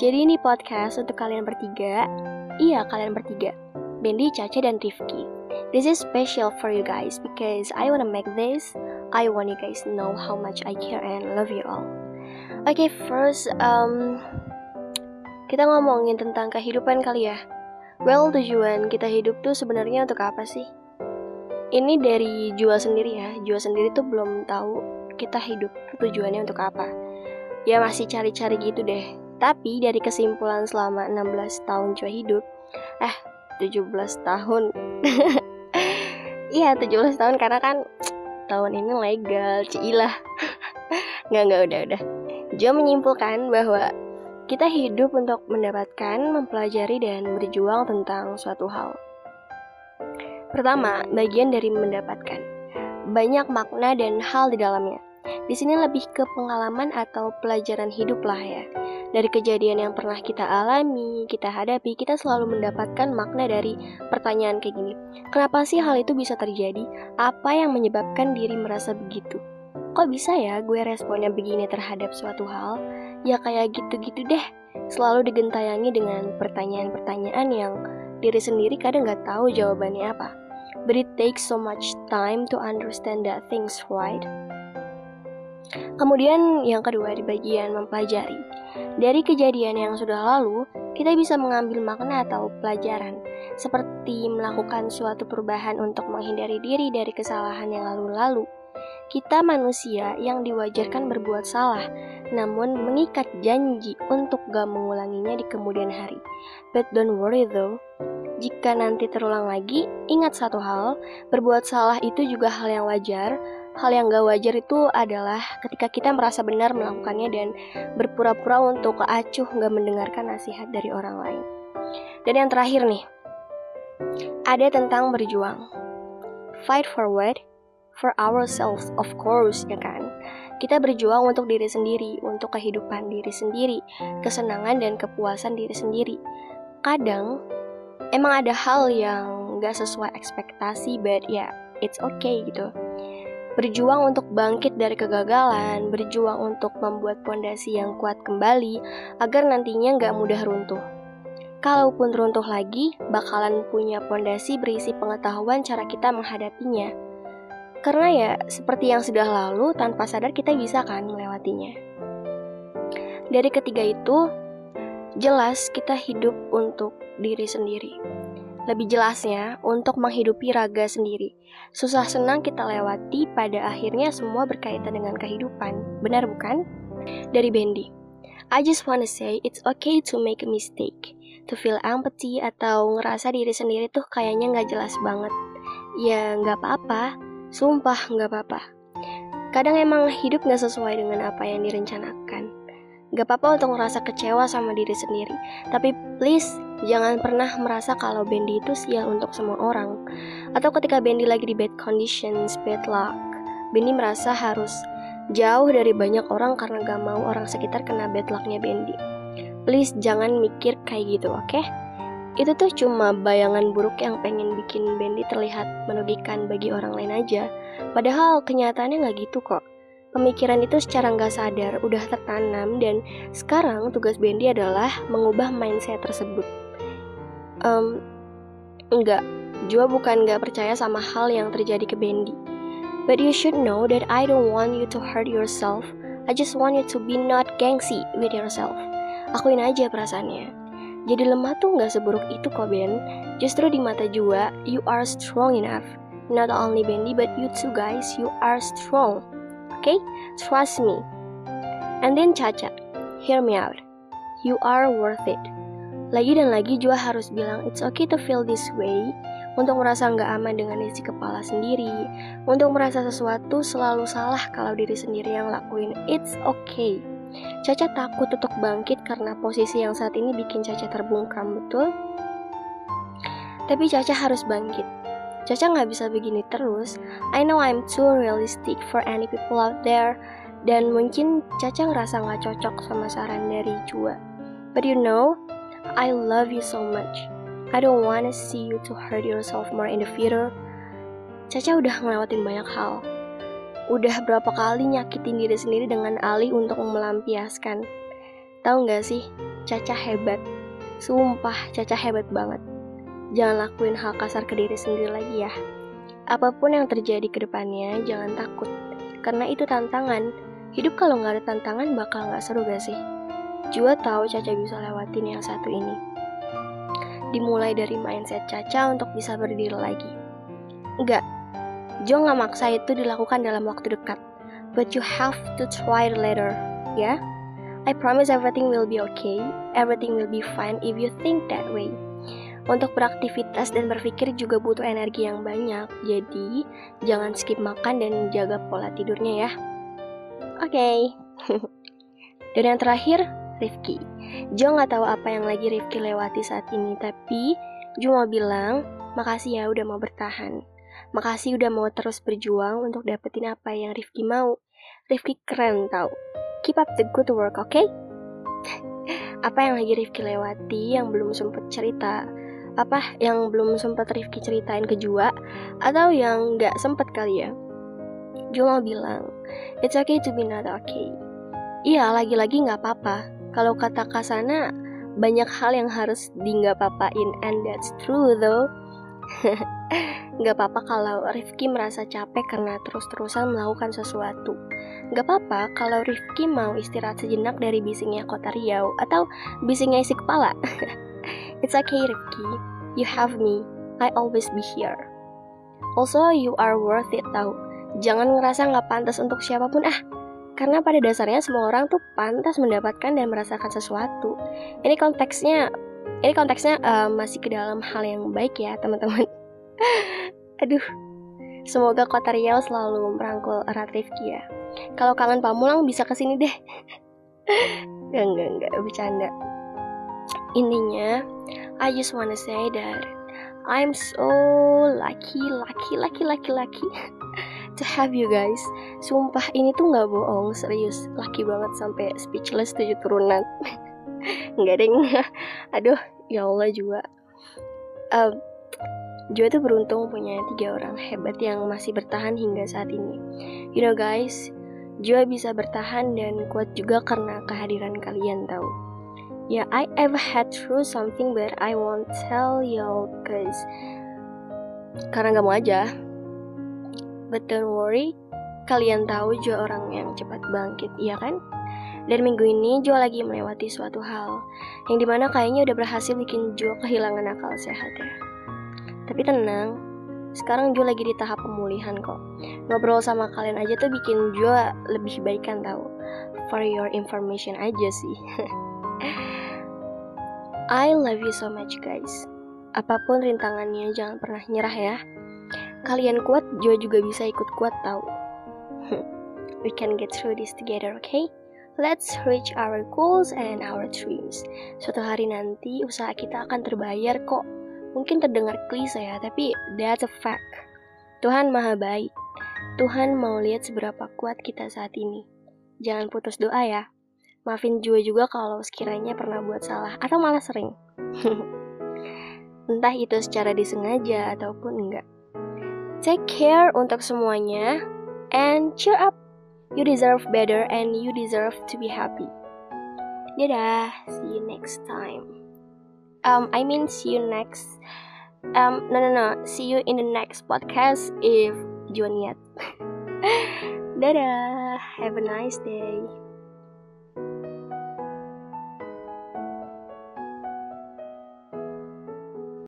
Jadi ini podcast untuk kalian bertiga. Iya, kalian bertiga, Bendy, Caca, dan Rifki. This is special for you guys because I wanna make this. I want you guys know how much I care and love you all. Okay, first, kita ngomongin tentang kehidupan kali ya. Well, tujuan kita hidup tuh sebenarnya untuk apa sih? Ini dari Jua sendiri ya. Jua sendiri tuh belum tahu kita hidup tujuannya untuk apa. Ya masih cari-cari gitu deh. Tapi dari kesimpulan selama 16 tahun Jua hidup, 17 tahun. Iya, 17 tahun karena kan tahun ini legal, ciilah. Udah. Jua menyimpulkan bahwa kita hidup untuk mendapatkan, mempelajari, dan berjuang tentang suatu hal. Pertama, bagian dari mendapatkan. Banyak makna dan hal di dalamnya. Di sini lebih ke pengalaman atau pelajaran hidup lah ya. Dari kejadian yang pernah kita alami, kita hadapi, kita selalu mendapatkan makna dari pertanyaan kayak gini. Kenapa sih hal itu bisa terjadi? Apa yang menyebabkan diri merasa begitu? Kok bisa ya gue responnya begini terhadap suatu hal? Ya kayak gitu-gitu deh. Selalu digentayangi dengan pertanyaan-pertanyaan yang diri sendiri kadang gak tahu jawabannya apa. But it takes so much time to understand that things, right? Kemudian yang kedua di bagian mempelajari. Dari kejadian yang sudah lalu, kita bisa mengambil makna atau pelajaran, seperti melakukan suatu perubahan untuk menghindari diri dari kesalahan yang lalu-lalu. Kita manusia yang diwajarkan berbuat salah, namun mengikat janji untuk gak mengulanginya di kemudian hari. But don't worry though, jika nanti terulang lagi, ingat satu hal, berbuat salah itu juga hal yang wajar. Hal yang gak wajar itu adalah ketika kita merasa benar melakukannya dan berpura-pura untuk acuh gak mendengarkan nasihat dari orang lain. Dan yang terakhir nih, ada tentang berjuang. Fight forward for ourselves, of course, ya kan? Kita berjuang untuk diri sendiri, untuk kehidupan diri sendiri, kesenangan dan kepuasan diri sendiri. Kadang, emang ada hal yang gak sesuai ekspektasi, but yeah, it's okay gitu. Berjuang untuk bangkit dari kegagalan, berjuang untuk membuat pondasi yang kuat kembali agar nantinya nggak mudah runtuh. Kalaupun runtuh lagi, bakalan punya pondasi berisi pengetahuan cara kita menghadapinya. Karena ya, seperti yang sudah lalu, tanpa sadar kita bisa kan melewatinya. Dari ketiga itu, jelas kita hidup untuk diri sendiri. Lebih jelasnya, untuk menghidupi raga sendiri. Susah senang kita lewati, pada akhirnya semua berkaitan dengan kehidupan. Benar bukan? Dari Bendy. I just wanna say it's okay to make a mistake. To feel empathy atau ngerasa diri sendiri tuh kayaknya gak jelas banget. Ya gak apa-apa, sumpah gak apa-apa. Kadang emang hidup gak sesuai dengan apa yang direncanakan. Gak apa-apa untuk ngerasa kecewa sama diri sendiri. Tapi please, jangan pernah merasa kalau Bendy itu sial untuk semua orang. Atau ketika Bendy lagi di bad conditions, bad luck, Bendy merasa harus jauh dari banyak orang karena gak mau orang sekitar kena bad luck-nya Bendy. Please, jangan mikir kayak gitu, oke? Itu tuh cuma bayangan buruk yang pengen bikin Bendy terlihat merugikan bagi orang lain aja. Padahal kenyataannya gak gitu kok. Pemikiran itu secara nggak sadar udah tertanam dan sekarang tugas Bendy adalah mengubah mindset tersebut. Jua bukan nggak percaya sama hal yang terjadi ke Bendy. But you should know that I don't want you to hurt yourself. I just want you to be not gangsy with yourself. Akuin aja perasaannya. Jadi lemah tuh nggak seburuk itu kok Ben. Justru di mata Jua, you are strong enough. Not only Bendy but you too guys, you are strong. Okay, trust me. And then Caca, hear me out. You are worth it. Lagi dan lagi Jua harus bilang it's okay to feel this way. Untuk merasa nggak aman dengan isi kepala sendiri. Untuk merasa sesuatu selalu salah kalau diri sendiri yang lakuin. It's okay. Caca takut untuk bangkit karena posisi yang saat ini bikin Caca terbungkam, betul? Tapi Caca harus bangkit. Caca gak bisa begini terus. I know I'm too realistic for any people out there. Dan mungkin Caca ngerasa gak cocok sama saran dari Jua. But you know, I love you so much. I don't wanna see you to hurt yourself more in the future. Caca udah ngelewatin banyak hal. Udah berapa kali nyakitin diri sendiri dengan alih untuk melampiaskan. Tahu gak sih, Caca hebat. Sumpah, Caca hebat banget. Jangan lakuin hal kasar ke diri sendiri lagi ya. Apapun yang terjadi ke depannya, jangan takut. Karena itu tantangan. Hidup kalau nggak ada tantangan bakal nggak seru gak sih? Jua tahu Caca bisa lewatin yang satu ini. Dimulai dari mindset Caca untuk bisa berdiri lagi. Enggak, Jo nggak maksa itu dilakukan dalam waktu dekat. But you have to try later, ya? Yeah? I promise everything will be okay. Everything will be fine if you think that way. Untuk beraktivitas dan berpikir juga butuh energi yang banyak. Jadi, jangan skip makan dan jaga pola tidurnya ya. Oke. Dan yang terakhir, Rifki. Jo gak tahu apa yang lagi Rifki lewati saat ini. Tapi, Jo mau bilang, makasih ya udah mau bertahan. Makasih udah mau terus berjuang untuk dapetin apa yang Rifki mau. Rifki keren tau. Keep up the good work, okay? Apa yang lagi Rifki lewati yang belum sempat cerita? Apa yang belum sempat Rifki ceritain ke Jua? Atau yang gak sempat kali ya? Jua mau bilang, it's okay to be not okay. Iya, lagi-lagi gak apa-apa. Kalau kata Kasana, banyak hal yang harus di gak apa-apain. And that's true though. Gak apa-apa kalau Rifki merasa capek karena terus-terusan melakukan sesuatu. Gak apa-apa kalau Rifki mau istirahat sejenak dari bisingnya kota Riau atau bisingnya isi kepala. It's okay Rifki, you have me, I always be here. Also you are worth it tau. Jangan ngerasa gak pantas untuk siapapun ah. Karena pada dasarnya semua orang tuh pantas mendapatkan dan merasakan sesuatu. Ini konteksnya masih ke dalam hal yang baik ya teman-teman. Aduh, semoga kota Riau selalu merangkul erat Rifki ya. Kalau kangen Pamulang bisa kesini deh. Enggak, bercanda. Intinya, I just wanna say that I'm so lucky to have you guys. Sumpah ini tuh nggak bohong, serius, lucky banget sampai speechless 7 turunan. Nggak deng. Aduh, ya Allah juga. Jua tuh beruntung punya 3 orang hebat yang masih bertahan hingga saat ini. You know guys, Jua bisa bertahan dan kuat juga karena kehadiran kalian tau. Yeah, I ever had through something but I won't tell y'all guys. Karena gak mau aja. But don't worry, kalian tahu Jua orang yang cepat bangkit, iya kan? Dan minggu ini Jua lagi melewati suatu hal yang dimana kayaknya udah berhasil bikin Jua kehilangan akal sehat ya. Tapi tenang, sekarang Jua lagi di tahap pemulihan kok. Ngobrol sama kalian aja tuh bikin Jua lebih baikan tau. For your information aja sih. I love you so much guys. Apapun rintangannya jangan pernah nyerah ya. Kalian kuat, Jua juga bisa ikut kuat tau. We can get through this together, okay? Let's reach our goals and our dreams. Suatu hari nanti usaha kita akan terbayar kok. Mungkin terdengar klise ya, tapi that's a fact. Tuhan maha baik. Tuhan mau lihat seberapa kuat kita saat ini. Jangan putus doa ya. Maafin Jua juga kalau sekiranya pernah buat salah atau malah sering. Entah itu secara disengaja ataupun enggak. Take care untuk semuanya and cheer up. You deserve better and you deserve to be happy. Dadah, see you next time. See you next. No. See you in the next podcast if Jua niat. Dadah. Have a nice day.